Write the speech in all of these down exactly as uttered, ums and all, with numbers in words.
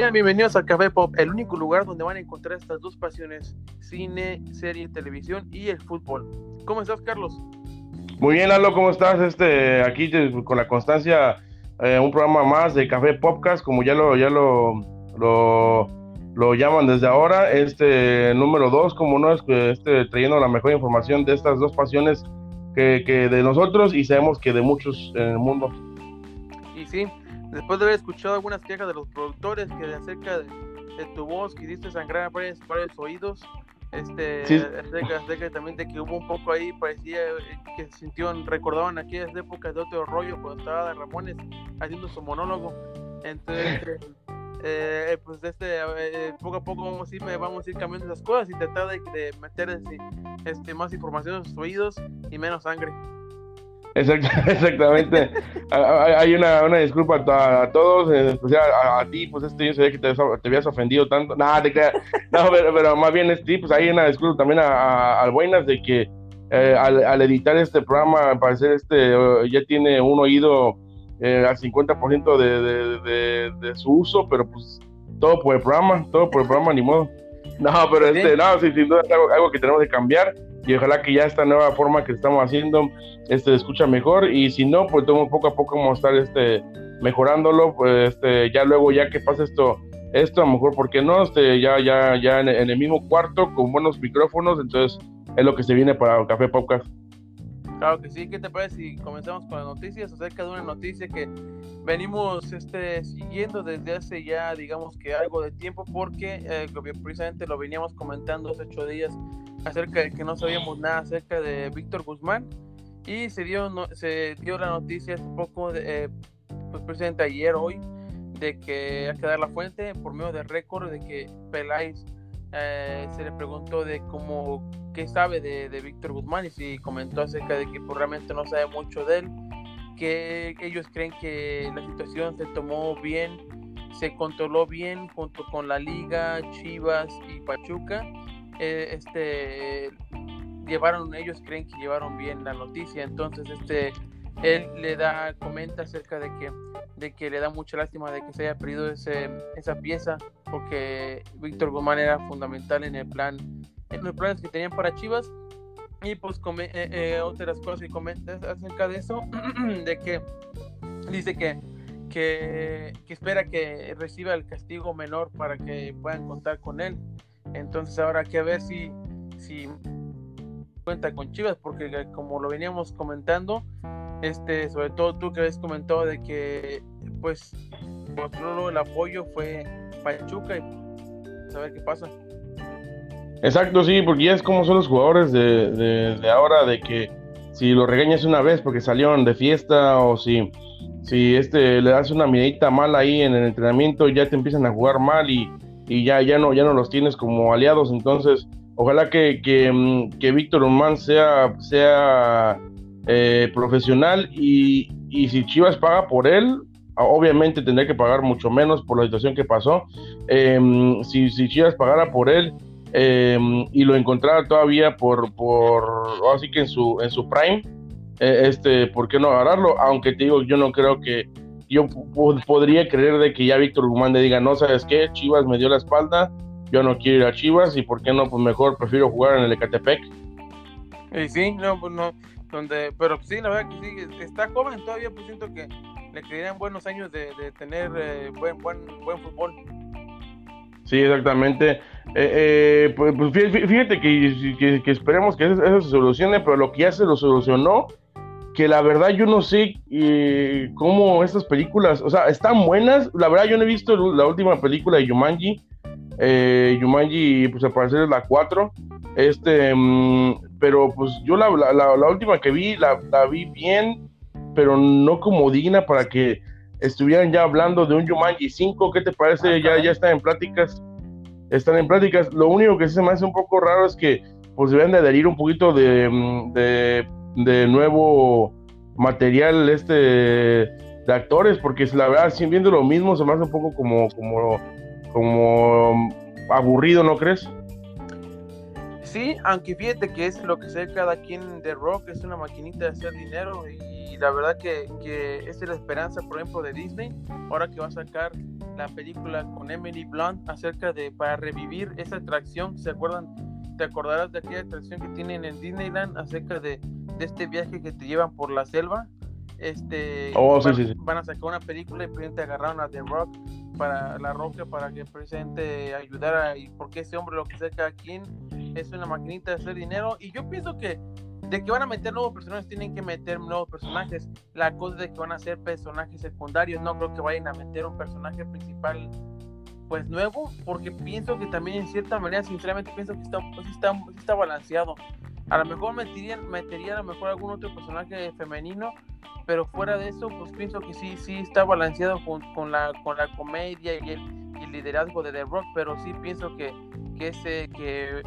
Sean bienvenidos a Café Pop, el único lugar donde van a encontrar estas dos pasiones, cine, serie, televisión y el fútbol. ¿Cómo estás, Carlos? Muy bien, Lalo, ¿cómo estás? Este, aquí con la constancia, eh, un programa más de Café Popcast, como ya lo, ya lo, lo, lo llaman desde ahora, este número dos, como no, este, trayendo la mejor información de estas dos pasiones que, que de nosotros y sabemos que de muchos en el mundo. Y sí. Después de haber escuchado algunas quejas de los productores que acerca de, de tu voz, que hiciste sangrar varios, varios oídos, este, sí. acerca, acerca también de que hubo un poco ahí, parecía que se sintió, recordaban aquellas épocas de otro rollo cuando estaba de Ramones haciendo su monólogo. Entonces, eh, pues este, eh, poco a poco vamos a ir, vamos a ir cambiando esas cosas y tratar de, de meter este, más información en sus oídos y menos sangre. Exactamente. Hay una, una disculpa a, a todos, en especial a, a ti, pues este, yo sabía que te, te habías ofendido tanto. Nada, te creas. No, pero, pero más bien este, pues hay una disculpa también al Buenas de que eh, al, al editar este programa, al parecer este ya tiene un oído eh, al cincuenta por ciento de, de, de, de su uso, pero pues todo por el programa, todo por el programa, ni modo. No, pero este, no, sí, sin duda es algo, algo que tenemos que cambiar. Y ojalá que ya esta nueva forma que estamos haciendo este escucha mejor, y si no, pues poco a poco vamos a estar este mejorándolo, pues este ya luego ya que pase esto esto a lo mejor, porque no este ya ya ya en, en el mismo cuarto con buenos micrófonos, entonces es lo que se viene para Café Podcast. Claro que sí. ¿Qué te parece si comenzamos con las noticias acerca de una noticia que venimos este siguiendo desde hace ya digamos que algo de tiempo, porque eh, precisamente lo veníamos comentando hace ocho días acerca de que no sabíamos nada acerca de Víctor Guzmán, y se dio no, se dio la noticia hace poco, de, eh, pues precisamente ayer hoy, de que hay que dar la fuente por medio de récord de que Peláez eh, se le preguntó de cómo qué sabe de, de Víctor Guzmán, y si comentó acerca de que pues, realmente no sabe mucho de él, que ellos creen que la situación se tomó bien, se controló bien junto con la Liga, Chivas y Pachuca. Eh, este llevaron ellos creen que llevaron bien la noticia. Entonces este él le da comenta acerca de que de que le da mucha lástima de que se haya perdido ese esa pieza, porque Víctor Guzmán era fundamental en el plan en los planes que tenían para Chivas. Y pues come, eh, eh, otras cosas que comenta acerca de eso, de que dice que que que espera que reciba el castigo menor para que puedan contar con él. Entonces habrá que ver si, si cuenta con Chivas, porque como lo veníamos comentando, este, sobre todo tú que habías comentado de que pues mostró el apoyo fue Pachuca, y a ver qué pasa. Exacto, sí, porque ya es como son los jugadores de, de, de ahora, de que si lo regañas una vez porque salieron de fiesta, o si, si este le das una miradita mal ahí en el entrenamiento, ya te empiezan a jugar mal y y ya, ya, no, ya no los tienes como aliados. Entonces ojalá que, que, que Víctor Guzmán sea, sea eh, profesional, y, y si Chivas paga por él, obviamente tendría que pagar mucho menos por la situación que pasó. eh, si, si Chivas pagara por él eh, y lo encontrara todavía por, por así que en su, en su prime, eh, este, ¿por qué no agarrarlo? Aunque te digo, yo no creo que yo podría creer de que ya Víctor Guzmán le diga, no, ¿sabes qué? Chivas me dio la espalda, yo no quiero ir a Chivas, y ¿por qué no? Pues mejor prefiero jugar en el Ecatepec. Y sí, no, pues no, donde, pero sí, la verdad que sí, está joven todavía, pues siento que le quedarían buenos años de, de tener eh, buen, buen, buen fútbol. Sí, exactamente. Eh, eh, pues fíjate que, que, que esperemos que eso, eso se solucione, pero lo que ya se lo solucionó, que la verdad yo no sé eh, cómo estas películas, o sea, están buenas. La verdad yo no he visto la última película de Jumanji, eh, Jumanji pues al parecer es la cuatro, este, pero pues yo la, la, la, la última que vi, la, la vi bien, pero no como digna para que estuvieran ya hablando de un Jumanji cinco, ¿qué te parece? Ya, ya están en pláticas, están en pláticas, lo único que se me hace un poco raro es que pues deben de adherir un poquito de... de de nuevo material este de actores, porque la verdad sin viendo lo mismo se me hace un poco como como como aburrido, ¿no crees? Sí, aunque fíjate que es lo que sé cada quien. The Rock es una maquinita de hacer dinero, y, y la verdad que, que es la esperanza, por ejemplo, de Disney ahora que va a sacar la película con Emily Blunt acerca de para revivir esa atracción. ¿Se acuerdan? ¿Te acordarás de aquella atracción que tienen en Disneyland acerca de, de este viaje que te llevan por la selva? Este, oh, sí, van, sí, sí. Van a sacar una película y presente agarraron a The Rock para la roca para que presente ayudara, y porque ese hombre, lo que sea cada quien, es una maquinita de hacer dinero. Y yo pienso que de que van a meter nuevos personajes, tienen que meter nuevos personajes. La cosa es que van a ser personajes secundarios, no creo que vayan a meter un personaje principal pues nuevo, porque pienso que también en cierta manera, sinceramente pienso que está, está, está balanceado. A lo mejor meterían, meterían a lo mejor algún otro personaje femenino, pero fuera de eso, pues pienso que sí, sí está balanceado con, con la con la comedia y el, y el liderazgo de The Rock, pero sí pienso que que ese que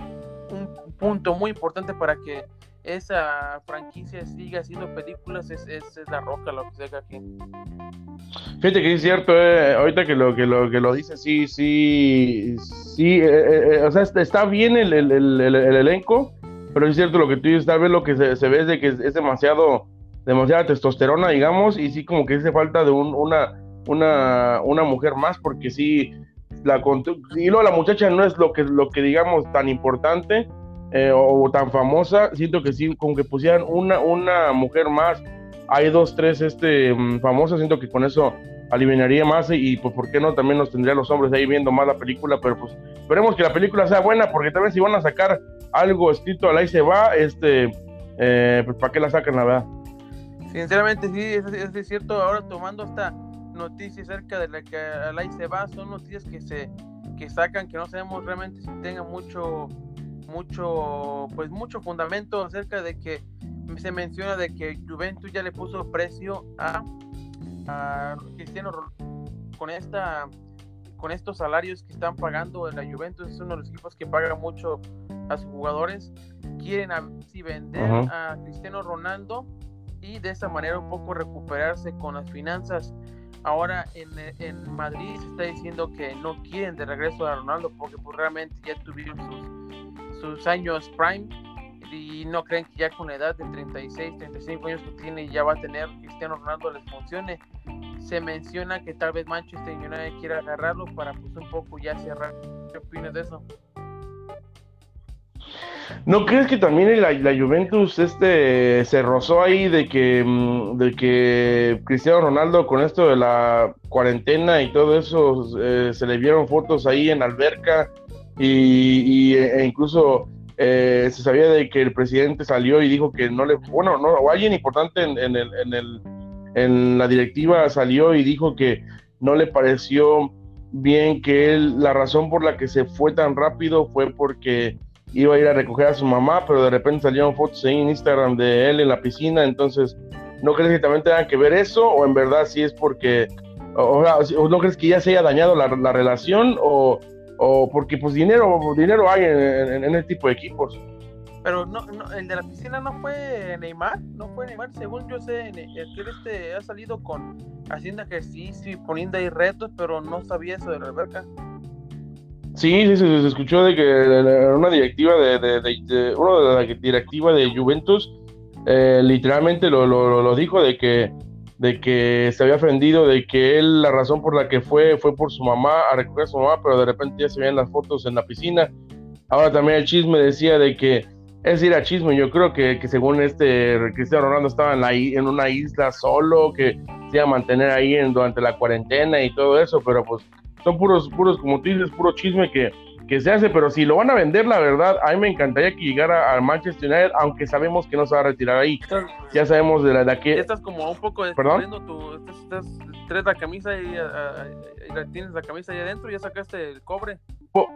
un punto muy importante para que esa franquicia siga haciendo películas es, es, es La Roca, lo que sea aquí. Fíjate que es cierto, eh, ahorita que lo que lo que lo dice, sí, sí, sí, eh, eh, o sea, está bien el, el, el, el, el elenco, pero es cierto lo que tú dices, tal vez lo que se, se ve es de que es, es demasiado demasiada testosterona, digamos, y sí como que hace falta de un, una, una, una mujer más, porque sí, la, y luego la muchacha no es lo que, lo que digamos tan importante, eh, o, o tan famosa. Siento que sí, con que pusieran una, una mujer más, hay dos, tres este, famosas, siento que con eso aliviaría más, y, y pues por qué no, también nos tendrían los hombres ahí viendo más la película, pero pues esperemos que la película sea buena, porque tal vez si van a sacar algo escrito al ahí se va, este, eh, pues para qué la sacan, la verdad. Sinceramente sí, es, es, es cierto. Ahora tomando esta noticia acerca de la que al aire se va, son noticias que se que sacan que no sabemos realmente si tengan mucho mucho pues mucho fundamento, acerca de que se menciona de que Juventus ya le puso precio a, a Cristiano Ronaldo con esta con estos salarios que están pagando en la Juventus. Es uno de los equipos que paga mucho a sus jugadores. Quieren a, si vender uh-huh. a Cristiano Ronaldo, y de esa manera un poco recuperarse con las finanzas. Ahora en, en Madrid se está diciendo que no quieren de regreso a Ronaldo, porque pues realmente ya tuvieron sus, sus años prime, y no creen que ya con la edad de treinta y seis, treinta y cinco años que tiene ya va a tener Cristiano Ronaldo les funcione. Se menciona que tal vez Manchester United quiera agarrarlo para pues un poco ya cerrar. ¿Qué opinas de eso? ¿No crees que también la, la Juventus este, se rozó ahí de que, de que Cristiano Ronaldo con esto de la cuarentena y todo eso, eh, se le vieron fotos ahí en alberca, y, y e incluso eh, se sabía de que el presidente salió y dijo que no le, bueno, no, o alguien importante en, en, el, en, el, en la directiva salió y dijo que no le pareció bien, que él, la razón por la que se fue tan rápido fue porque iba a ir a recoger a su mamá, pero de repente salieron fotos ahí en Instagram de él en la piscina. Entonces, ¿no crees que también tengan que ver eso? ¿O en verdad sí es porque, o, o no crees que ya se haya dañado la, la relación? O, o porque pues dinero dinero hay en, en, en este tipo de equipos. Pero no, no, el de la piscina no fue Neymar, no fue Neymar, según yo sé, el que este ha salido con haciendo ejercicio y poniendo ahí retos, pero no sabía eso de la alberca. Sí, sí, se, se escuchó de que una directiva de, de, de, de uno de la directiva de Juventus eh, literalmente lo, lo, lo dijo de que de que se había ofendido de que él la razón por la que fue fue por su mamá, a recoger a su mamá, pero de repente ya se veían las fotos en la piscina. Ahora también el chisme decía de que es ir a chisme. Yo creo que, que según este Cristiano Ronaldo estaba en la en una isla solo, que se iba a mantener ahí en, durante la cuarentena y todo eso, pero pues son puros, puros, como tú dices, puro chisme que, que se hace, pero si lo van a vender, la verdad, a mí me encantaría que llegara al Manchester United, aunque sabemos que no se va a retirar ahí. Estás, ya sabemos de la, de la que... Estás como un poco desprendiendo tu... Estás, estás, traes la camisa y, a, a, y tienes la camisa ahí adentro, ya sacaste el cobre. Po,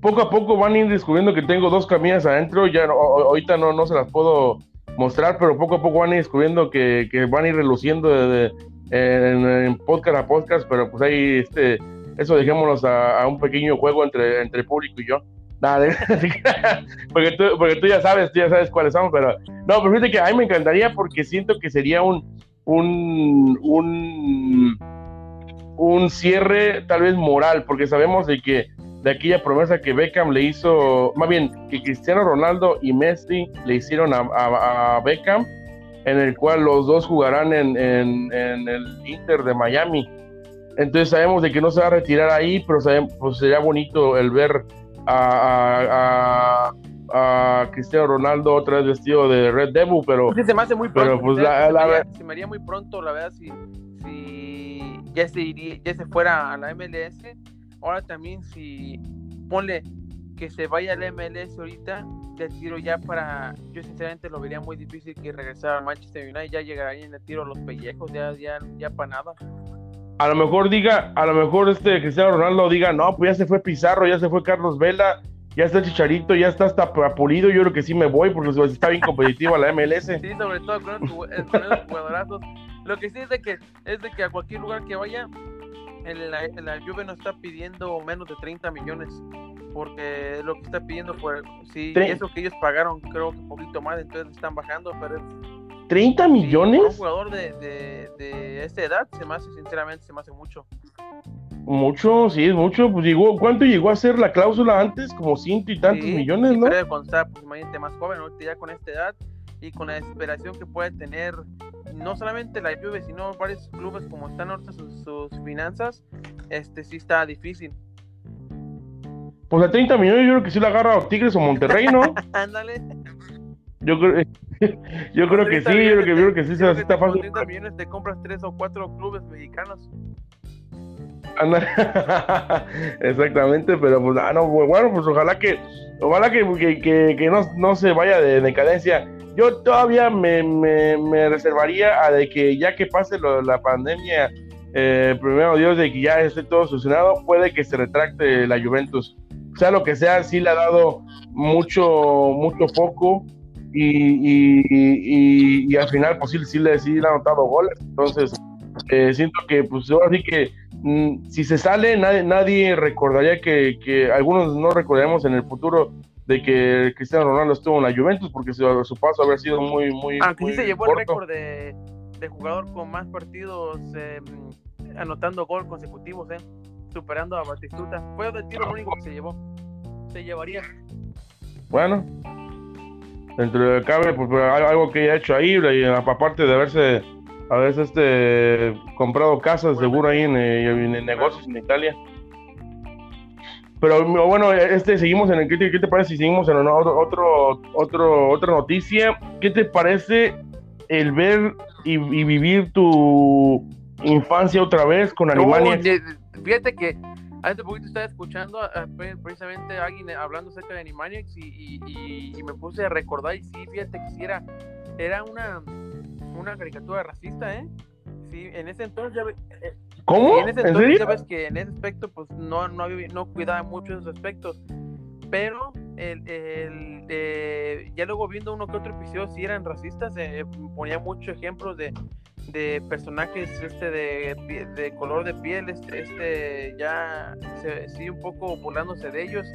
poco a poco van a ir descubriendo que tengo dos camisas adentro, ya no, ahorita no, no se las puedo mostrar, pero poco a poco van a ir descubriendo que, que van a ir reluciendo de, de, en, en podcast a podcast, pero pues ahí este... Eso dejémonos a, a un pequeño juego entre, entre el público y yo. Nada, porque, tú, porque tú ya sabes, tú ya sabes cuáles son, pero no, pero fíjate que a mí me encantaría, porque siento que sería un un un, un cierre tal vez moral, porque sabemos de que de aquella promesa que Beckham le hizo, más bien que Cristiano Ronaldo y Messi le hicieron a, a, a Beckham, en el cual los dos jugarán en, en, en el Inter de Miami. Entonces sabemos de que no se va a retirar ahí, pero sabemos, pues sería bonito el ver a, a, a, a Cristiano Ronaldo otra vez vestido de Red Devil, pero es que se me hace muy pronto, pero pues la, se, la, se, me haría, se me haría muy pronto, la verdad, si, si ya se iría, ya se fuera a la M L S. Ahora también, si ponle que se vaya a la M L S ahorita, ya tiro ya para, yo sinceramente lo vería muy difícil que regresara al Manchester United, ya llegaría en el tiro los pellejos, ya, ya, ya para nada. A lo mejor diga, a lo mejor este Cristiano Ronaldo diga, no, pues ya se fue Pizarro, ya se fue Carlos Vela, ya está Chicharito, ya está hasta Pulido, yo creo que sí me voy, porque está bien competitiva la M L S. Sí, sobre todo con los jugadorazos. Lo que sí es de que, es de que a cualquier lugar que vaya, en la, en la Juve no está pidiendo menos de treinta millones, porque lo que está pidiendo fue, sí, Tre- eso que ellos pagaron, creo que un poquito más, entonces están bajando, pero... ¿treinta millones? Sí, un jugador de, de, de esta edad, se me hace, sinceramente, se me hace mucho. Mucho, sí, es mucho. Pues llegó, ¿cuánto llegó a ser la cláusula antes? Como ciento y tantos sí, millones, sí, ¿no? Pero de contar, pues imagínate, más joven, ¿no? Ya con esta edad y con la desesperación que puede tener, no solamente la Juve, sino varios clubes, como están ahorita sus, sus finanzas, este sí está difícil. Pues a treinta millones yo creo que sí la agarra Tigres o Monterrey, ¿no? Ándale. Yo creo, yo creo que sí, yo creo que, yo creo que sí se está fácil. Con treinta millones te compras tres o cuatro clubes mexicanos. Exactamente, pero pues ah, no, bueno, pues ojalá que ojalá que, que, que, que no, no se vaya de decadencia. Yo todavía me, me, me reservaría a de que ya que pase lo, la pandemia, eh, primero Dios, de que ya esté todo solucionado, puede que se retracte la Juventus. Sea lo que sea, sí le ha dado mucho, mucho foco y, y, y, y al final pues sí, sí, le, sí le ha anotado goles. Entonces eh, siento que pues ahora sí que mmm, si se sale nadie, nadie recordaría que, que algunos no recordaremos en el futuro de que Cristiano Ronaldo estuvo en la Juventus, porque su, su paso habría sido muy, muy aunque muy sí se llevó corto. El récord de, de jugador con más partidos eh, anotando gol consecutivos, eh superando a Batistuta. Fue el tiro único que se llevó. Se llevaría. Bueno, dentro de cabe, pues algo que haya hecho ahí, y aparte de haberse, haberse este, comprado casas, bueno, seguro ahí en, en, en negocios en Italia. Pero bueno, este seguimos en el ¿qué te, qué te parece si seguimos en otro, otro, otro, otra noticia? ¿Qué te parece el ver y, y vivir tu infancia otra vez con Animaniacs? No, fíjate que hace poquito estaba escuchando a, precisamente a alguien hablando acerca de Animaniacs y, y, y, y me puse a recordar, y sí, fíjate que sí, era, era una, una caricatura racista, ¿eh? Sí, en ese entonces ya... Eh, ¿Cómo? En ese entonces, ¿en serio? Sabes que en ese aspecto pues no, no, había, no cuidaba mucho esos aspectos, pero el, el, eh, ya luego viendo uno que otro episodio sí eran racistas, eh, ponía muchos ejemplos de... de personajes este de, de color de piel, este, este ya se, sí un poco burlándose de ellos,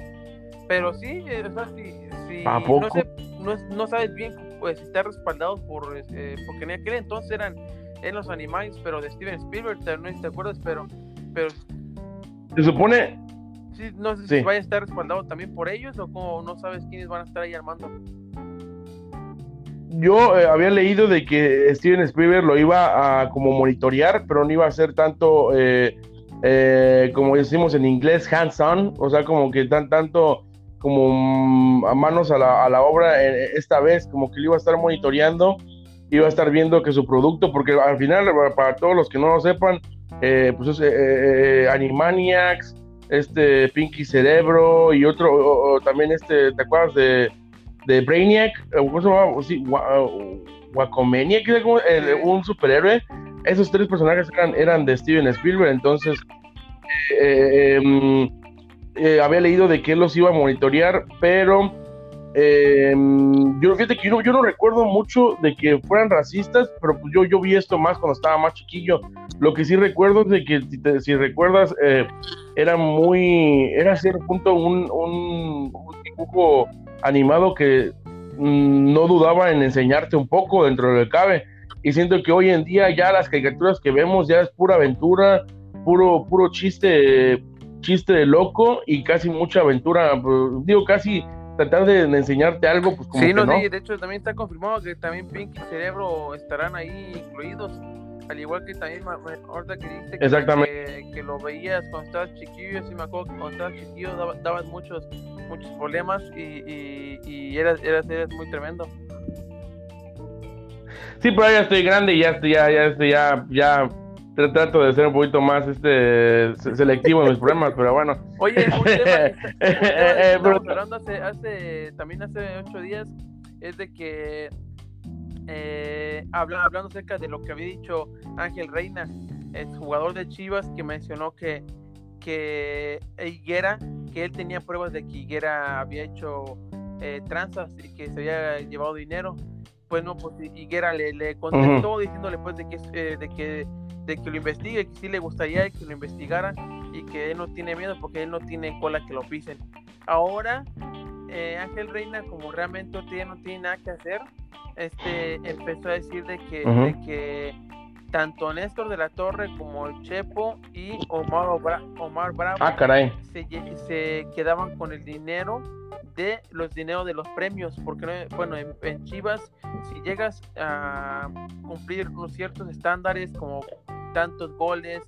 pero sí, o sea, si, si no, sé, no, no sabes bien pues, si está respaldado por eh, porque en aquel entonces eran en los animales, pero de Steven Spielberg, no sé si te acuerdas, pero pero se supone sí, no sé sí. si vaya a estar respaldado también por ellos o como no sabes quiénes van a estar ahí al mando. Yo eh, había leído de que Steven Spielberg lo iba a como monitorear, pero no iba a ser tanto, eh, eh, como decimos en inglés, hands-on, o sea, como que tan tanto como mmm, a manos a la, a la obra eh, esta vez, como que lo iba a estar monitoreando, iba a estar viendo que su producto, porque al final, para todos los que no lo sepan, eh, pues eh, eh, Animaniacs, este Pinky y Cerebro y otro, o, o, también este, ¿te acuerdas de...? De Brainiac, sí, Wacomaniac, un superhéroe. Esos tres personajes eran, eran de Steven Spielberg, entonces eh, eh, eh, había leído de que él los iba a monitorear, pero eh, yo, fíjate que yo, yo no recuerdo mucho de que fueran racistas, pero yo, yo vi esto más cuando estaba más chiquillo. Lo que sí recuerdo es de que, si, te, si recuerdas, eh, era muy, era a cierto punto un, un, un dibujo animado que mmm, no dudaba en enseñarte un poco dentro de lo que cabe, y siento que hoy en día ya las caricaturas que vemos ya es pura aventura, puro puro chiste chiste de loco y casi mucha aventura, pues, digo casi tratar de, de enseñarte algo pues como sí, que no, no. Sí, de hecho también está confirmado que también Pinky y Cerebro estarán ahí incluidos, al igual que también ahorita que dijiste que, que lo veías cuando estabas chiquillo, sí me acuerdo que cuando estabas chiquillo dabas, dabas muchos muchos problemas y, y, y eras, eras, eras muy tremendo. Sí, pero ya estoy grande y ya estoy, ya, ya, estoy, ya, ya trato de ser un poquito más este selectivo en mis problemas, pero bueno. Oye, un tema que estamos hablando hace, hace, también hace ocho días, es de que eh, habla, hablando acerca de lo que había dicho Ángel Reina, el jugador de Chivas, que mencionó que, que Higuera, que él tenía pruebas de que Higuera había hecho eh, tranzas y que se había llevado dinero. Pues no, pues Higuera le, le contestó uh-huh. diciéndole pues de que, eh, de que de que lo investigue, que sí le gustaría que lo investigara y que él no tiene miedo porque él no tiene cola que lo pisen. Ahora eh, Ángel Reina, como realmente no tiene nada que hacer, este empezó a decir de que, uh-huh. de que tanto Néstor de la Torre como el Chepo y Omar, Obra- Omar Bravo ah, caray. Se, se quedaban con el dinero de los dineros de los premios, porque bueno, en, en Chivas, si llegas a cumplir unos ciertos estándares como tantos goles,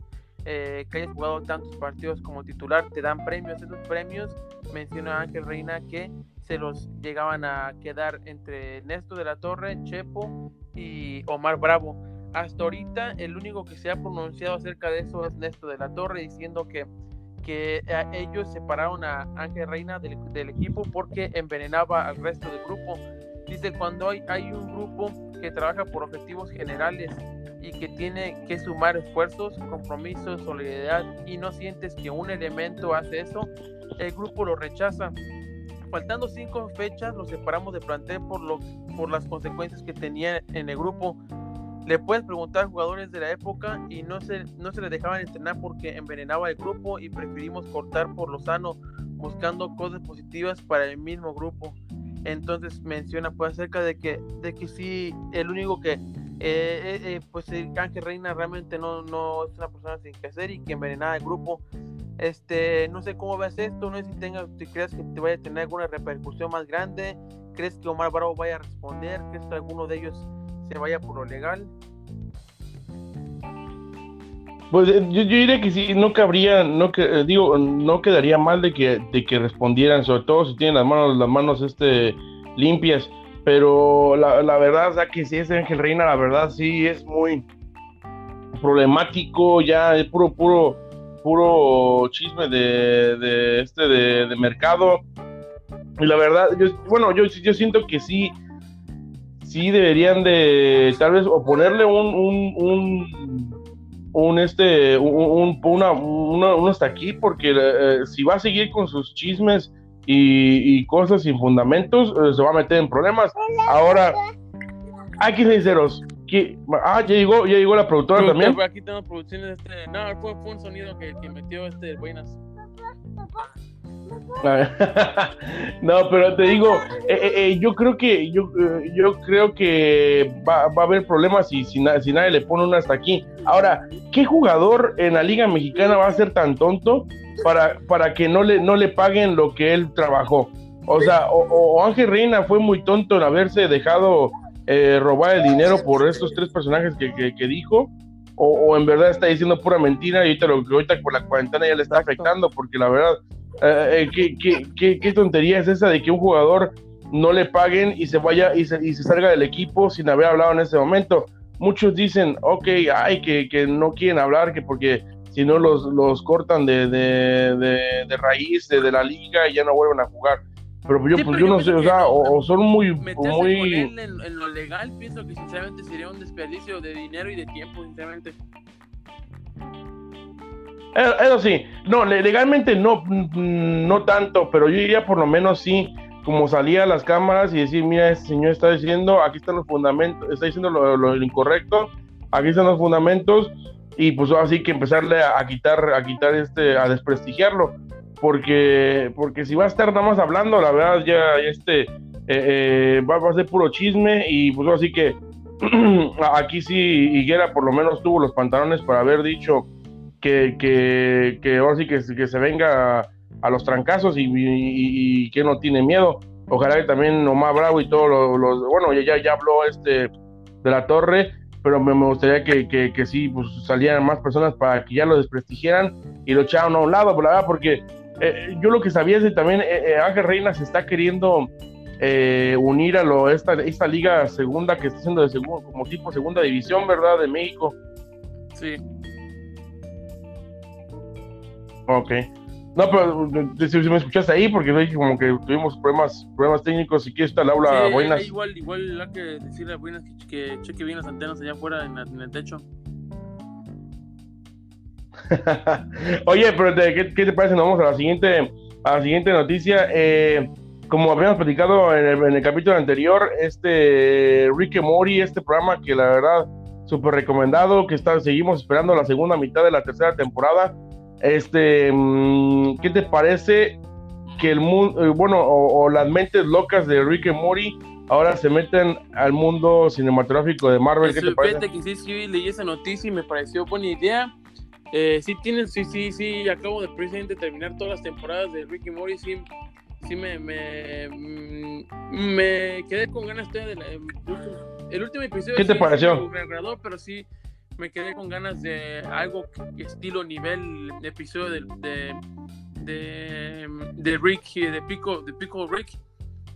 eh, que hayas jugado tantos partidos como titular, te dan premios. Esos premios, menciona Ángel Reina, que se los llegaban a quedar entre Néstor de la Torre, Chepo y Omar Bravo. Hasta ahorita el único que se ha pronunciado acerca de eso es Néstor de la Torre, diciendo que que ellos separaron a Ángel Reina del, del equipo porque envenenaba al resto del grupo. Dice, cuando hay, hay un grupo que trabaja por objetivos generales y que tiene que sumar esfuerzos, compromiso, solidaridad, y no sientes que un elemento hace eso, el grupo lo rechaza. Faltando cinco fechas, lo separamos de plantel por, lo, por las consecuencias que tenía en el grupo. Le puedes preguntar a jugadores de la época y no se, no se les dejaban entrenar porque envenenaba el grupo y preferimos cortar por lo sano, buscando cosas positivas para el mismo grupo. Entonces menciona pues acerca de que, de que sí, el único que, eh, eh, pues Ángel Reina realmente no, no es una persona sin que hacer y que envenenaba el grupo. Este, no sé cómo ves esto, no sé si tengas, si crees que te vaya a tener alguna repercusión más grande, crees que Omar Bravo vaya a responder, crees que alguno de ellos se vaya por lo legal. Pues yo, yo diría que sí, no cabría, no que, digo, no quedaría mal de que de que respondieran, sobre todo si tienen las manos las manos este limpias, pero la, la verdad, o sea, que si es Ángel Reina, la verdad sí es muy problemático, ya es puro puro puro chisme de, de este de, de mercado. Y la verdad, yo, bueno, yo yo siento que sí sí deberían de tal vez o ponerle un un un, un este un, un una, una, una hasta aquí, porque eh, si va a seguir con sus chismes y, y cosas sin fundamentos, eh, se va a meter en problemas. Ahora hay que ser sinceros. ¿Qué? Ah, ya llegó, ya llegó la productora. Yo, también aquí tengo producciones este, no, fue, fue un sonido que, que metió este buenas. No, pero te digo, eh, eh, yo creo que yo, eh, yo creo que va, va a haber problemas y si, na- si nadie le pone una hasta aquí. Ahora, ¿qué jugador en la Liga Mexicana va a ser tan tonto para, para que no le, no le paguen lo que él trabajó? O sea, o, o Ángel Reina fue muy tonto en haberse dejado eh, robar el dinero por estos tres personajes que, que, que dijo, o, o en verdad está diciendo pura mentira y ahorita, lo, ahorita por la cuarentena ya le está afectando, porque la verdad... Eh, eh, ¿qué, qué, qué, ¿Qué tontería es esa de que un jugador no le paguen y se vaya y se, y se salga del equipo sin haber hablado en ese momento? Muchos dicen, ok, ay, que, que no quieren hablar, que porque si no los, los cortan de, de, de, de raíz, de, de la liga y ya no vuelven a jugar. Pero yo, sí, pues, pero yo, yo no sé, o sea, o, o son muy... muy... En, en lo legal pienso que sinceramente sería un desperdicio de dinero y de tiempo, sinceramente. Eso sí, no, legalmente no, no tanto, pero yo diría por lo menos sí, como salía a las cámaras y decir, mira, este señor está diciendo, aquí están los fundamentos, está diciendo lo, lo incorrecto, aquí están los fundamentos, y pues así que empezarle a, a quitar, a quitar este, a desprestigiarlo, porque, porque si va a estar nada más hablando, la verdad ya este, eh, eh, va, va a ser puro chisme, y pues así que aquí sí Higuera por lo menos tuvo los pantalones para haber dicho que que que ahora sí que, que se venga a, a los trancazos y, y, y que no tiene miedo. Ojalá que también Omar Bravo y todos los, los bueno ya ya habló este de la Torre, pero me, me gustaría que, que, que sí, pues, salieran más personas para que ya lo desprestigieran y lo echaran a un lado, por la verdad, porque eh, yo lo que sabía es que también eh, Ángel Reina se está queriendo eh, unir a lo, esta, esta liga segunda que está haciendo de seguro, como tipo segunda división, ¿verdad?, de México. Sí. Ok. No, pero si me escuchaste ahí, porque dije como que tuvimos problemas problemas técnicos, y que está el aula sí, buenas. Igual, igual hay que decirle a Buenas que, que cheque bien las antenas allá afuera en, la, en el techo. Oye, pero te, ¿qué, ¿qué te parece? Nos vamos a la siguiente, a la siguiente noticia. Eh, como habíamos platicado en el, en el capítulo anterior, este Rick and Morty, este programa que la verdad súper recomendado, que está, seguimos esperando la segunda mitad de la tercera temporada. Este, ¿qué te parece que el mundo, bueno, o, o las mentes locas de Rick and Morty ahora se meten al mundo cinematográfico de Marvel? ¿Qué te parece? Que sí, sí, leí esa noticia y me pareció buena idea. Eh, sí, tienen, sí, sí, sí, acabo de precisamente terminar todas las temporadas de Rick and Morty. Sí, sí, me, me, me quedé con ganas de la, el último episodio. ¿Qué te sí, pareció? Me agradó, pero sí. Me quedé con ganas de algo estilo nivel episodio de de, de, de Rick, de Pico, de Pico Rick,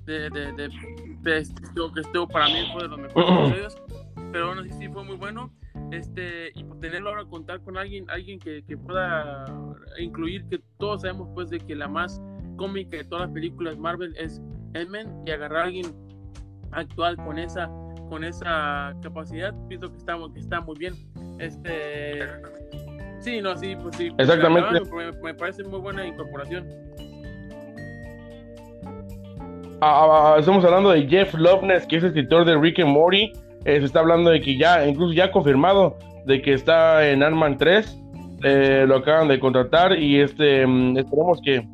de, de, de, de esto, que esto para mí fue de los mejores episodios, pero aún así sí fue muy bueno. Este, y tenerlo ahora, contar con alguien, alguien que, que pueda incluir, que todos sabemos pues de que la más cómica de todas las películas Marvel es Ant-Man, y agarrar a alguien actual con esa con esa capacidad, pienso que está, que está muy bien. Este, sí, no, sí, pues sí. Exactamente. Me, me parece muy buena incorporación. Ah, ah, estamos hablando de Jeff Loveness, que es escritor de Rick and Morty. Eh, se está hablando de que ya, incluso ya confirmado, de que está en Ant-Man tres. Eh, lo acaban de contratar y este, esperemos que,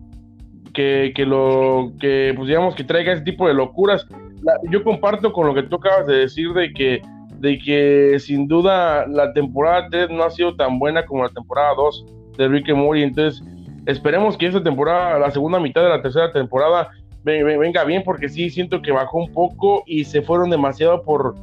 que, que lo, que pues digamos que traiga ese tipo de locuras. La, yo comparto con lo que tú acabas de decir de que, de que sin duda la temporada tres no ha sido tan buena como la temporada dos de Rick and Morty, entonces esperemos que esta temporada, la segunda mitad de la tercera temporada venga bien, porque sí siento que bajó un poco y se fueron demasiado por,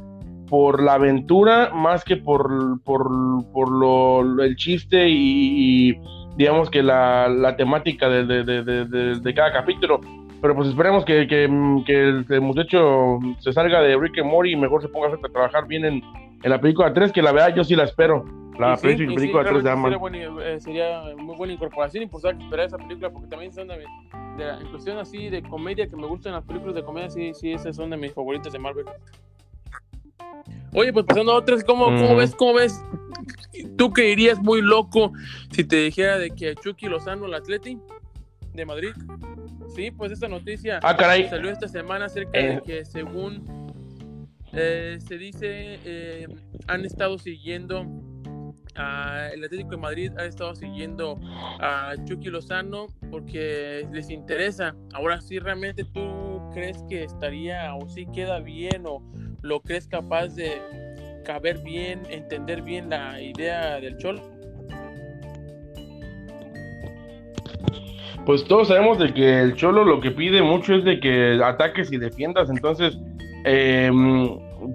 por la aventura más que por, por, por lo, el chiste y, y digamos que la, la temática de, de, de, de, de, de cada capítulo. Pero pues esperemos que, que, que el muchacho se salga de Rick and Morty y mejor se ponga a trabajar bien en, en la película tres, que la verdad yo sí la espero. La sí, película, sí, película sí, tres de Ant-Man. Sería, buena, eh, sería muy buena incorporación y pues hay que esperar esa película, porque también son de, de la inclusión así de comedia que me gustan las películas de comedia, sí, sí, esas son de mis favoritas de Marvel. Oye, pues pasando a otras, ¿cómo, mm. ¿cómo ves? ¿Cómo ves? ¿Tú que irías muy loco si te dijera de que Chucky Lozano, el Atleti de Madrid? Sí, pues esta noticia ah, salió esta semana acerca eh. de que según eh, se dice eh, han estado siguiendo a, el Atlético de Madrid ha estado siguiendo a Chucky Lozano porque les interesa. Ahora sí, realmente tú crees que estaría o sí queda bien o lo crees capaz de caber bien, entender bien la idea del Cholo. Pues todos sabemos de que el Cholo lo que pide mucho es de que ataques y defiendas, entonces eh,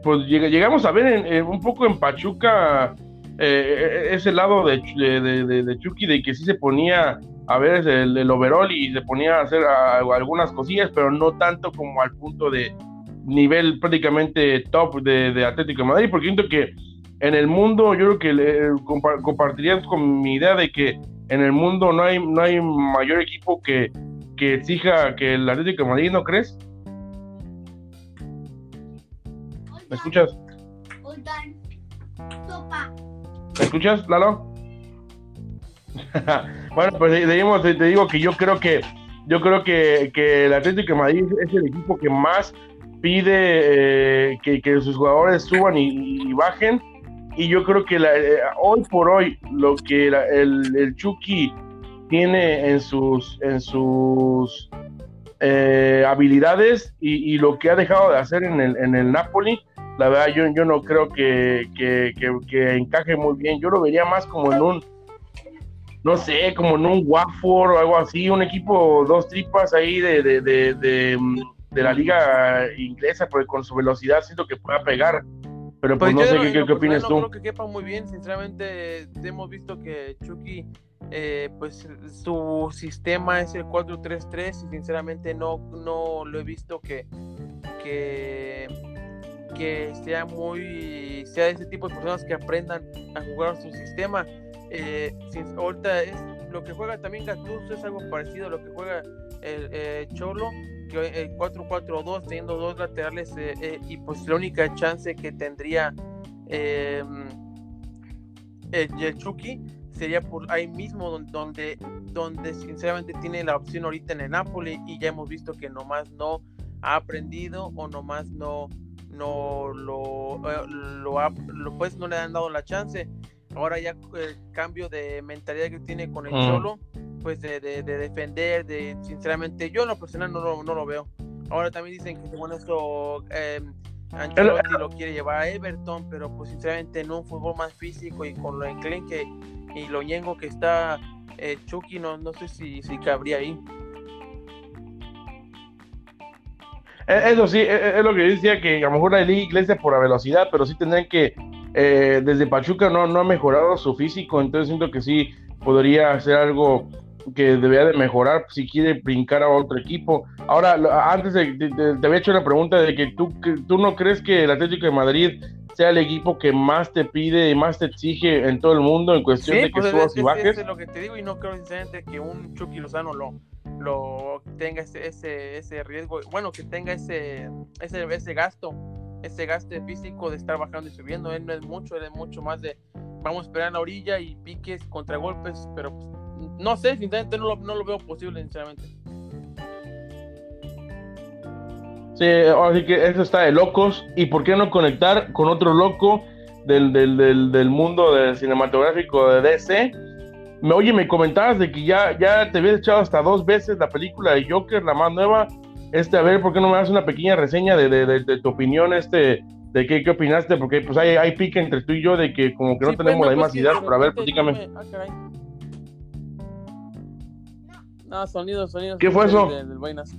pues lleg- llegamos a ver en, en, un poco en Pachuca eh, ese lado de, de, de, de Chucky, de que sí se ponía a ver el, el overall y se ponía a hacer a, a algunas cosillas, pero no tanto como al punto de nivel prácticamente top de, de Atlético de Madrid, porque siento que en el mundo, yo creo que le, compa- compartirías con mi idea de que en el mundo no hay no hay mayor equipo que, que exija que el Atlético de Madrid, ¿no crees? ¿Me escuchas? ¿Me escuchas, Lalo? Bueno, pues te, te digo que yo creo que yo creo que, que el Atlético de Madrid es el equipo que más pide eh, que, que sus jugadores suban y, y bajen. Y yo creo que la, eh, hoy por hoy lo que la, el, el Chucky tiene en sus en sus eh, habilidades y, y lo que ha dejado de hacer en el en el Napoli, la verdad yo, yo no creo que, que, que, que encaje muy bien. Yo lo vería más como en un, no sé, como en un Watford o algo así, un equipo dos tripas ahí de, de, de, de, de la liga inglesa, porque con su velocidad siento que pueda pegar. Pero pues, pues no sé qué, qué, qué opinas tú. Creo que quepa muy bien, sinceramente hemos visto que Chucky, eh, pues su sistema es el cuatro tres tres y sinceramente no, no lo he visto que, que, que sea muy, sea de ese tipo de personas que aprendan a jugar su sistema. Eh, sin, ahorita es lo que juega también Gattuso, es algo parecido a lo que juega el eh, Cholo, que el cuatro cuatro dos teniendo dos laterales, eh, eh, y pues la única chance que tendría eh, el, el Chucky sería por ahí mismo, donde, donde sinceramente tiene la opción ahorita en el Napoli, y ya hemos visto que nomás no ha aprendido o nomás no no lo, lo, ha, lo pues no le han dado la chance. Ahora ya el cambio de mentalidad que tiene con el mm. Cholo, pues de, de, de defender, de sinceramente yo en lo personal no lo, no lo veo. Ahora también dicen que según esto eh, Ancelotti lo quiere llevar a Everton, pero pues sinceramente en un fútbol más físico y con lo enclenque y lo ñengo que está eh, Chucky, no, no sé si, si cabría ahí. Eso sí, es lo que yo decía, que a lo mejor la Liga Iglesia por la velocidad, pero sí tendrían que Eh, desde Pachuca no, no ha mejorado su físico, entonces siento que sí podría hacer algo que debería de mejorar si quiere brincar a otro equipo. Ahora, antes de, de, de, te había hecho una pregunta de que tú, que tú no crees que el Atlético de Madrid sea el equipo que más te pide y más te exige en todo el mundo en cuestión sí, de que pues subas es, y bajes. Eso es lo que te digo, y no creo sinceramente que un Chucky Lozano lo, lo tenga ese, ese, ese riesgo, bueno, que tenga ese, ese, ese gasto. Ese gasto físico de estar bajando y subiendo, él no es mucho, él es mucho más de vamos a esperar en la orilla y piques, contragolpes, pero pues, no sé, sinceramente no lo, no lo veo posible, sinceramente. Sí, así que eso está de locos, y por qué no conectar con otro loco del, del, del, del mundo del cinematográfico de D C. Me, oye, me comentabas de que ya, ya te habías echado hasta dos veces la película de Joker, la más nueva. Este, a ver, ¿por qué no me das una pequeña reseña de, de, de, de tu opinión, este, de qué, qué opinaste? Porque pues hay, hay pique entre tú y yo de que como que no sí, tenemos pues, la misma pues, idea, pero a ver, platícame. Ah, caray. No, sonidos, sonidos. ¿Qué fue eso? Del, del vainas.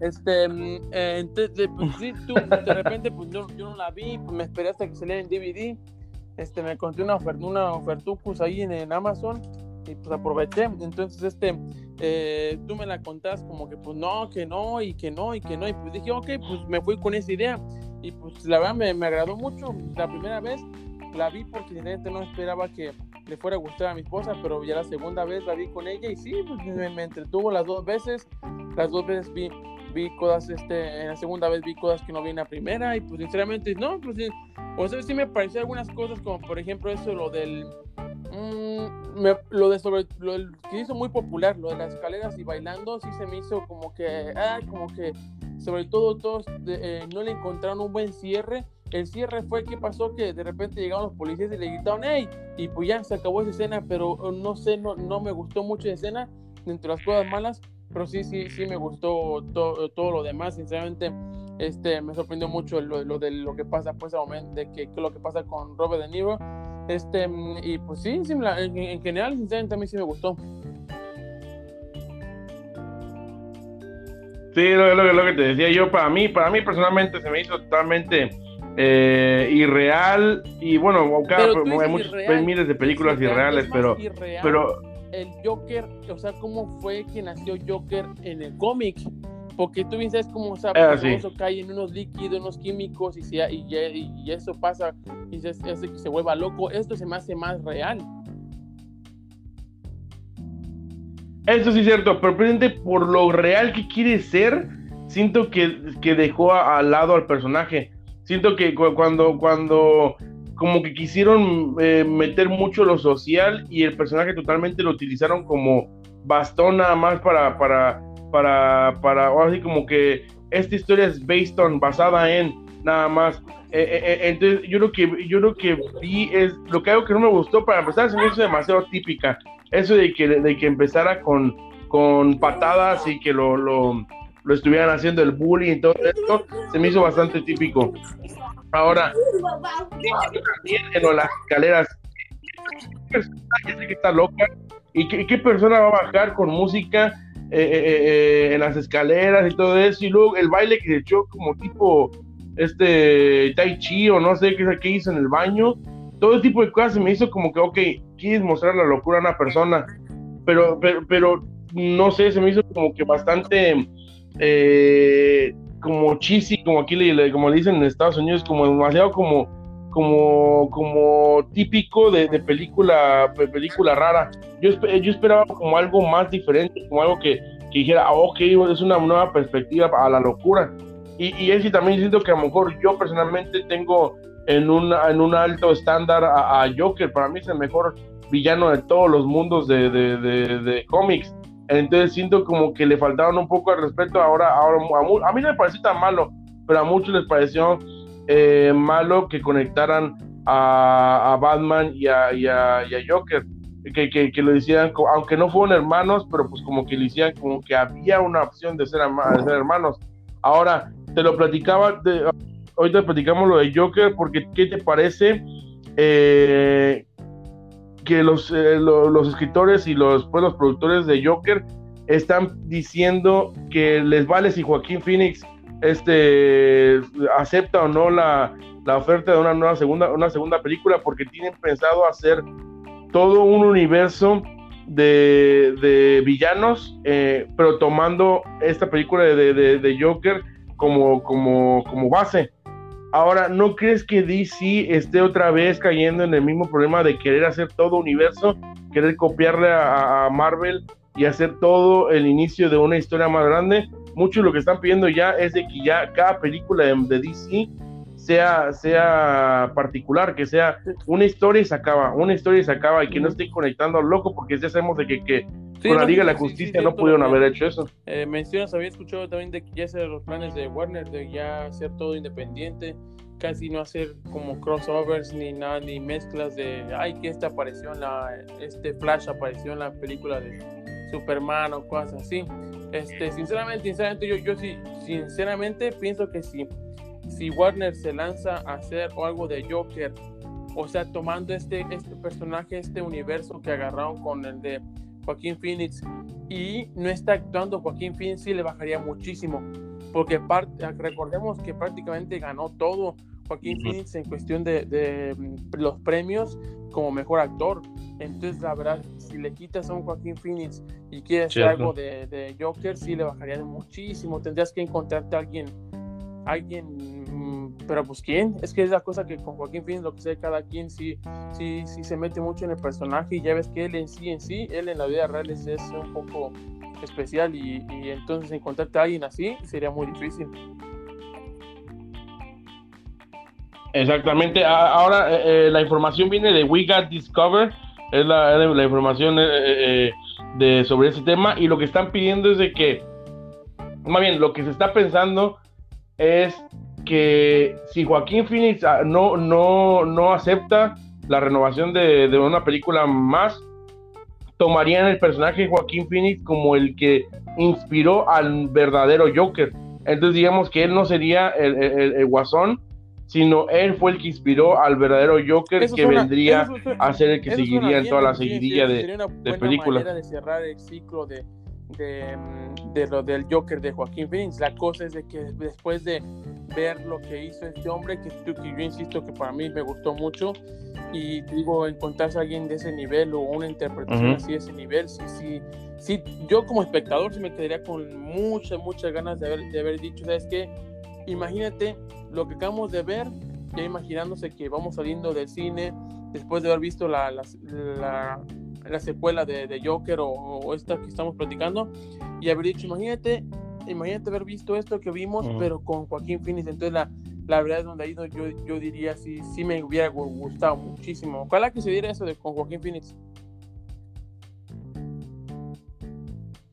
Este, eh, entonces, pues sí, tú, de repente, pues yo, yo no la vi, pues me esperé hasta que saliera en D V D, este, me encontré una oferta, una ofertucus ahí en, en Amazon, y pues aproveché. Entonces este eh, tú me la contabas como que pues no, que no, y que no, y que no, y pues dije ok, pues me fui con esa idea, y pues la verdad me, me agradó mucho. La primera vez la vi porque realmente no esperaba que le fuera a gustar a mi esposa, pero ya la segunda vez la vi con ella y sí, pues me, me entretuvo las dos veces, las dos veces vi vi cosas, este, en la segunda vez vi cosas que no vi en la primera, y pues sinceramente no, pues sí, o sea, sí me pareció algunas cosas, como por ejemplo eso, lo del Mm, me, lo de sobre lo del, que hizo muy popular, lo de las escaleras y bailando, sí se me hizo como que ah, como que sobre todo todos de, eh, no le encontraron un buen cierre. El cierre fue que pasó que de repente llegaron los policías y le gritaron hey, y pues ya se acabó esa escena, pero no sé, no, no me gustó mucho esa escena dentro de las cosas malas, pero sí, sí, sí me gustó to, todo lo demás, sinceramente. Este, me sorprendió mucho lo, lo de lo que pasa pues al momento de que, que lo que pasa con Robert De Niro. Este, y pues sí, en general, sinceramente, a mí sí me gustó. Sí, lo, lo, lo que te decía yo, para mí, para mí personalmente se me hizo totalmente eh, irreal. Y bueno, cada, pero hay muchos, irreal, miles de películas irreales, pero, irreal, pero el Joker, o sea, ¿cómo fue que nació Joker en el cómic? Porque tú bien sabes cómo, o sea, eso sí, cae en unos líquidos, unos químicos, y, se, y, y, y eso pasa y se, hace que se vuelva loco. Esto se me hace más real. Eso sí es cierto, pero precisamente por lo real que quiere ser, siento que, que dejó a, al lado al personaje. Siento que cuando, cuando como que quisieron eh, meter mucho lo social, y el personaje totalmente lo utilizaron como bastón nada más para... para para, para, así como que esta historia es based on, basada en, nada más, eh, eh, entonces yo lo que, yo lo que vi es, lo que algo que no me gustó, para empezar, se me hizo demasiado típica, eso de que, de que empezara con, con patadas y que lo, lo, lo estuvieran haciendo el bullying y todo esto, se me hizo bastante típico. Ahora, en las escaleras, ya sé que está loca, y qué, qué persona va a bajar con música, Eh, eh, eh, en las escaleras y todo eso, y luego el baile que se echó como tipo este tai chi o no sé qué, qué hizo en el baño. Todo tipo de cosas se me hizo como que, ok, quieres mostrar la locura a una persona, pero, pero, pero no sé, se me hizo como que bastante eh, como cheesy, como aquí le, como le dicen en Estados Unidos, como demasiado como como como típico de, de película de película rara. Yo, yo esperaba como algo más diferente, como algo que, que dijera, ah, ok, es una nueva perspectiva a la locura. Y, y eso también siento que a lo mejor yo personalmente tengo en un, en un alto estándar a, a Joker. Para mí es el mejor villano de todos los mundos de, de, de, de cómics. Entonces siento como que le faltaron un poco de respeto. Ahora, ahora a, a mí no me pareció tan malo, pero a muchos les pareció Eh, malo que conectaran a, a Batman y a, y a, y a Joker, que, que, que lo hicieran, aunque no fueron hermanos, pero pues como que le hicieran como que había una opción de ser, ama, de ser hermanos. Ahora, te lo platicaba, de, hoy te platicamos lo de Joker, porque ¿qué te parece eh, que los, eh, lo, los escritores y los, pues, los productores de Joker están diciendo que les vale si Joaquín Phoenix este acepta o no la, la oferta de una nueva segunda una segunda película, porque tienen pensado hacer todo un universo de, de villanos, eh, pero tomando esta película de, de, de Joker como, como, como base. Ahora, ¿no crees que D C esté otra vez cayendo en el mismo problema de querer hacer todo universo, querer copiarle a, a Marvel y hacer todo el inicio de una historia más grande? Muchos lo que están pidiendo ya es de que ya cada película de, de D C sea, sea particular, que sea una historia y se acaba, una historia y se acaba, y que no esté conectando al loco, porque ya sabemos de que, que sí, con la Liga y la Justicia sí, sí, no pudieron haber hecho eso. Eh, mencionas, había escuchado también de que ya se los planes de Warner, de ya hacer todo independiente, casi no hacer como crossovers ni nada, ni mezclas de, ay, que esta apareció en la, este Flash apareció en la película de Superman o cosas así. Este, sinceramente, sinceramente yo, yo sí, sinceramente pienso que sí. Si Warner se lanza a hacer algo de Joker, o sea, tomando este, este personaje, este universo que agarraron con el de Joaquín Phoenix, y no está actuando Joaquín Phoenix, sí le bajaría muchísimo, porque part, recordemos que prácticamente ganó todo Joaquín Phoenix en cuestión de, de los premios como mejor actor. Entonces, la verdad, si le quitas a un Joaquín Phoenix y quieres hacer algo de, de Joker, sí le bajaría muchísimo. Tendrías que encontrarte a alguien, alguien, pero pues ¿quién? Es que es la cosa que con Joaquín Phoenix, lo que sea, cada quien sí, sí, sí se mete mucho en el personaje, y ya ves que él en sí, en sí, él en la vida real es, es un poco especial, y, y entonces encontrarte a alguien así sería muy difícil. Exactamente. Ahora eh, la información viene de We Got Discover, es la, la información eh, eh, de, sobre ese tema, y lo que están pidiendo es de que, más bien, lo que se está pensando es que si Joaquín Phoenix no, no, no acepta la renovación de, de una película más, tomarían el personaje de Joaquín Phoenix como el que inspiró al verdadero Joker. Entonces digamos que él no sería el, el, el Guasón, sino él fue el que inspiró al verdadero Joker, eso que suena, vendría eso, eso, a ser el que seguiría bien, en toda la seguidilla sí, sí, de, de películas. Manera de cerrar el ciclo de, de, de lo del Joker de Joaquín Phoenix. La cosa es de que después de ver lo que hizo este hombre, que, que yo insisto que para mí me gustó mucho, y digo, encontrarse a alguien de ese nivel o una interpretación uh-huh. así de ese nivel, sí, sí, sí, yo como espectador sí me quedaría con muchas, muchas ganas de haber, de haber dicho, ¿sabes qué? Imagínate lo que acabamos de ver, ya imaginándose que vamos saliendo del cine después de haber visto la, la, la, la secuela de, de Joker o, o esta que estamos platicando, y haber dicho, imagínate imagínate haber visto esto que vimos, uh-huh. pero con Joaquín Phoenix. Entonces la, la verdad es donde ha ido, yo, yo diría, sí, sí me hubiera gustado muchísimo. Ojalá que se diera eso de, con Joaquín Phoenix.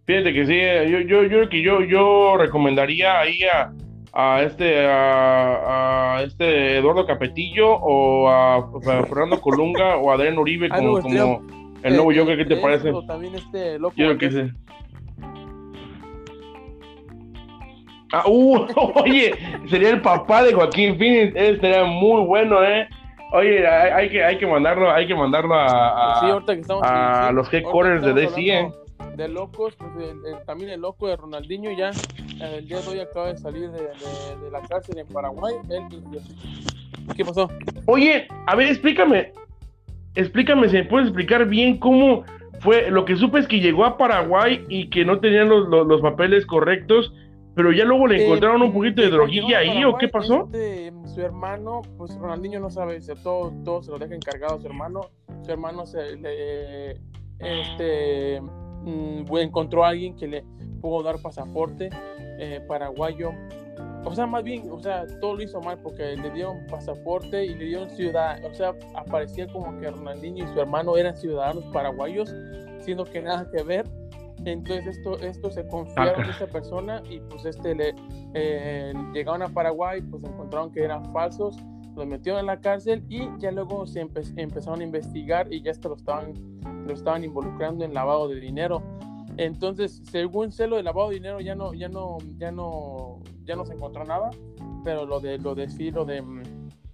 Fíjate que sí, yo, yo, yo, que yo, yo recomendaría ahí a a este a, a este Eduardo Capetillo o a, a Fernando Colunga o a Adrián Uribe como, ah, no, como el nuevo Joker. ¿Qué te parece? También este loco yo que sé. Ah, uh, oye, sería el papá de Joaquín Phoenix, eh, sería muy bueno, eh. Oye, hay, hay que hay que mandarlo, hay que mandarlo a a, sí, que estamos, a sí, los headquarters de D C, eh. de locos, pues, el, el, también el loco de Ronaldinho ya el día de hoy acaba de salir de, de, de la cárcel en Paraguay. ¿Qué pasó? Oye, a ver, explícame, explícame si me puedes explicar bien cómo fue. Lo que supe es que llegó a Paraguay y que no tenían los, los, los papeles correctos, pero ya luego le encontraron eh, un poquito de droguilla ahí, ¿o qué pasó? Este, su hermano, pues Ronaldinho no sabe, todo, todo se lo deja encargado a su hermano. Su hermano se le, este, encontró a alguien que le pudo dar pasaporte eh, paraguayo. O sea, más bien, o sea, todo lo hizo mal porque le dieron pasaporte y le dieron ciudad. O sea, aparecía como que Ronaldinho y su hermano eran ciudadanos paraguayos, siendo que nada que ver. Entonces esto, esto se confiaron en esta persona y pues este le eh, llegaron a Paraguay, pues encontraron que eran falsos, los metieron en la cárcel y ya luego se empe- empezaron a investigar y ya hasta lo estaban, lo estaban involucrando en lavado de dinero. Entonces, según se lo de lavado de dinero ya no, ya no, ya no, ya no se encontró nada, pero lo de lo de sí, lo de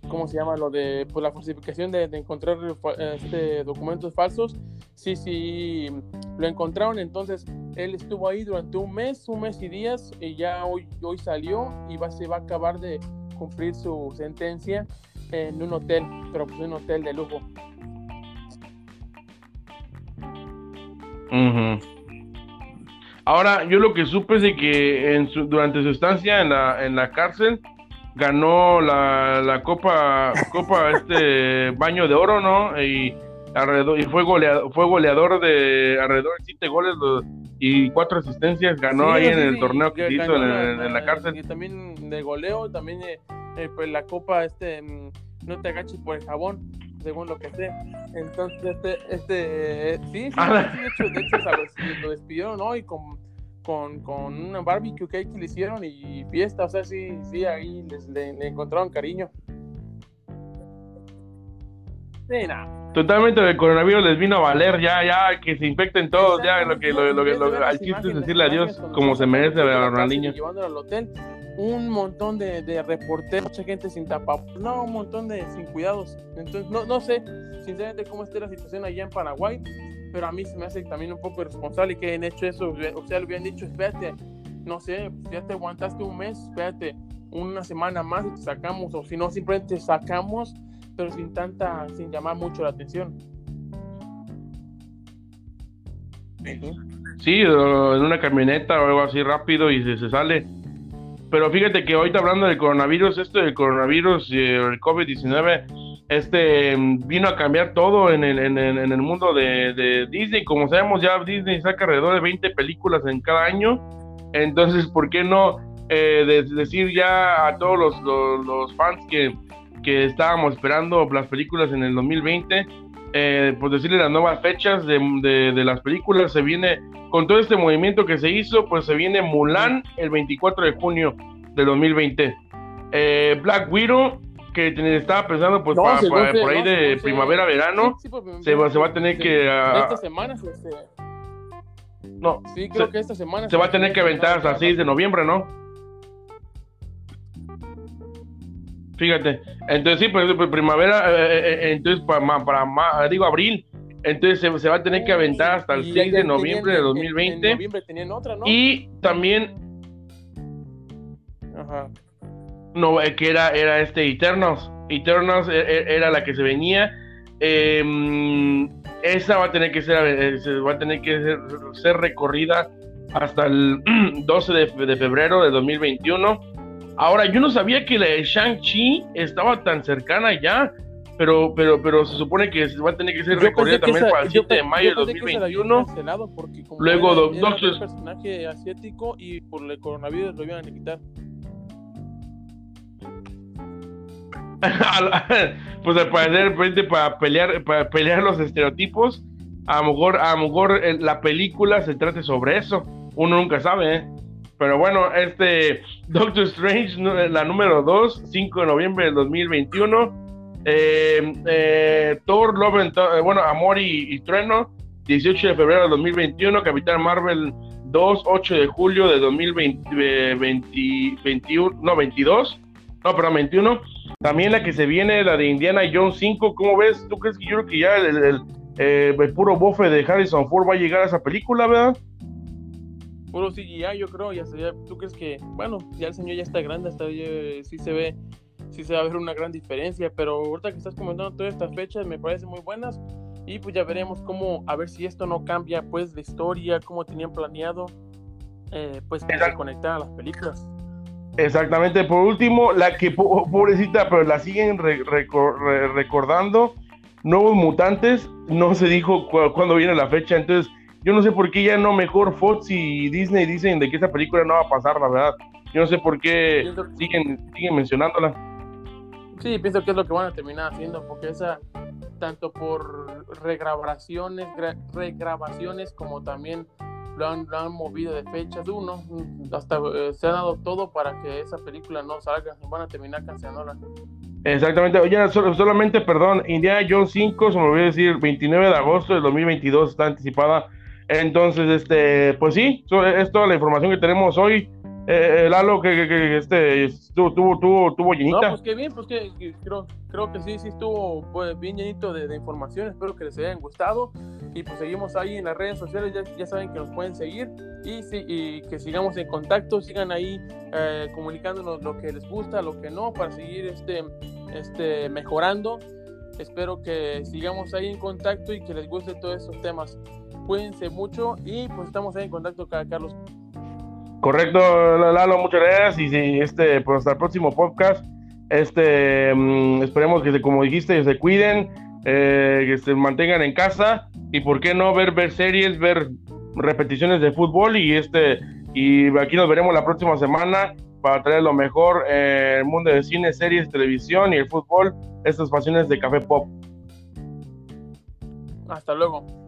¿cómo se llama? Lo de pues, la falsificación de, de encontrar este, documentos falsos. Sí, sí, lo encontraron. Entonces, él estuvo ahí durante un mes, un mes y días, y ya hoy, hoy salió y va, se va a acabar de cumplir su sentencia en un hotel, pero pues un hotel de lujo. Uh-huh. Ahora, yo lo que supe es de que en su, durante su estancia en la, en la cárcel, ganó la, la copa copa este baño de oro, ¿no? Y alrededor, y fue goleador, fue goleador de alrededor de siete goles los, y cuatro asistencias ganó, sí, ahí sí, en el sí, torneo que hizo en, en, en la cárcel. Y también de goleo, también eh, eh, pues la copa este no te agaches por el jabón, según lo que sé. Entonces este este eh, sí, sí, ah, sí, sí, de hecho, de hecho sabes, lo despidieron, ¿no? Y con Con, con una barbecue cake que le hicieron y fiesta, o sea, sí, sí, ahí les, le, le encontraron cariño. Sí, nada. Totalmente, el coronavirus les vino a valer, ya, ya, que se infecten todos, ya, lo que, lo, lo, lo, lo, lo al chiste es decirle adiós, como se merece a Ronaldinho. Llevándolo al hotel, un montón de, de reporteros, mucha gente sin tapabocas, no, un montón de sin cuidados. Entonces, no, no sé, sinceramente, cómo esté la situación allá en Paraguay, pero a mí se me hace también un poco irresponsable que hayan hecho eso. O sea, le hubieran dicho, espérate, no sé, ya te aguantaste un mes, espérate una semana más y te sacamos, o si no, simplemente te sacamos, pero sin tanta, sin llamar mucho la atención. Sí, en una camioneta o algo así rápido y se, se sale. Pero fíjate que ahorita hablando del coronavirus, esto del coronavirus, el covid diecinueve... Este vino a cambiar todo en el, en el, en el mundo de, de Disney. Como sabemos, ya Disney saca alrededor de veinte películas en cada año. Entonces, ¿por qué no eh, de, decir ya a todos los, los, los fans que, que estábamos esperando las películas en el dos mil veinte? Eh, pues decirle las nuevas fechas de, de, de las películas. Se viene, con todo este movimiento que se hizo, pues se viene Mulan el veinticuatro de junio del dos mil veinte. Eh, Black Widow, que estaba pensando, pues, no, para, se, para, se, por ahí no, de se, primavera, verano, sí, sí, pues, se, se va a tener se, que... Uh, esta semana se, se... No, sí, creo se, que esta semana... Se, se va a tener que aventar hasta seis de noviembre, ¿no? Fíjate. Entonces, sí, pues, pues primavera, eh, eh, entonces, para, para, para, digo, abril, entonces se, se va a tener que aventar hasta el seis de noviembre de dos mil veinte. En, en noviembre tenían otra, ¿no? Y también... Ajá. No, que era, era este Eternals. Eternals era la que se venía. Eh, esa va a tener que ser, va a tener que ser, ser recorrida hasta el doce de febrero de dos mil veintiuno. Ahora, yo no sabía que la de Shang-Chi estaba tan cercana ya, pero, pero, pero se supone que va a tener que ser yo recorrida también esa, para el siete de mayo de dos mil veintiuno. Luego, Doctor Strange. Era un personaje asiático y por el coronavirus lo iban a quitar. Pues al parecer, para pelear, para pelear los estereotipos, a lo mejor, a lo mejor la película se trate sobre eso, uno nunca sabe, ¿eh? Pero bueno, este Doctor Strange, la número dos, cinco de noviembre del dos mil veintiuno. eh, eh, Thor, Love and Th- bueno, Amor y, y Trueno, dieciocho de febrero del dos mil veintiuno. Capitán Marvel dos, ocho de julio de dos mil veinte, veintiuno, no, veintidós, no, perdón, veintiuno. También la que se viene, la de Indiana Jones cinco, ¿cómo ves? ¿Tú crees que yo creo que ya el, el, el, eh, el puro bofe de Harrison Ford va a llegar a esa película, verdad? puro C G I, yo creo, y hasta ya, tú crees que, bueno, ya el señor ya está grande, hasta eh, sí se ve, sí se va a ver una gran diferencia, pero ahorita que estás comentando todas estas fechas me parecen muy buenas, y pues ya veremos cómo, a ver si esto no cambia, pues, la historia, cómo tenían planeado, eh, pues, conectar a las películas. Exactamente, por último, la que, pobrecita, pero la siguen re- recor- re- recordando, Nuevos Mutantes, no se dijo cu- cuándo viene la fecha, entonces, yo no sé por qué ya no, mejor Fox y Disney dicen de que esta película no va a pasar, la verdad. Yo no sé por qué siguen, siguen mencionándola. Sí, pienso que es lo que van a terminar haciendo, porque esa, tanto por regrabaciones, gra- regrabaciones como también lo han, lo han movido de fechas de uno, hasta eh, se ha dado todo para que esa película no salga, van a terminar cancelándola. Exactamente, oye, solo, solamente, perdón, Indiana Jones cinco, se me olvidó decir, veintinueve de agosto del dos mil veintidós está anticipada, entonces, este, pues sí, es toda la información que tenemos hoy. Eh, Lalo, que, que, que este estuvo, tuvo, tuvo, tuvo llenita. No, pues qué bien, pues que, que creo, creo que sí, sí estuvo pues, bien llenito de, de información. Espero que les hayan gustado. Y pues seguimos ahí en las redes sociales. Ya, ya saben que nos pueden seguir y, sí, y que sigamos en contacto. Sigan ahí eh, comunicándonos lo que les gusta, lo que no, para seguir este, este mejorando. Espero que sigamos ahí en contacto y que les guste todos estos temas. Cuídense mucho y pues estamos ahí en contacto, Carlos. Correcto, Lalo, muchas gracias y sí, este, pues hasta el próximo podcast. Este, esperemos que, como dijiste, se cuiden, eh, que se mantengan en casa y por qué no ver ver series, ver repeticiones de fútbol y este y aquí nos veremos la próxima semana para traer lo mejor eh, el mundo de cine, series, televisión y el fútbol, estas pasiones de Café Pop. Hasta luego.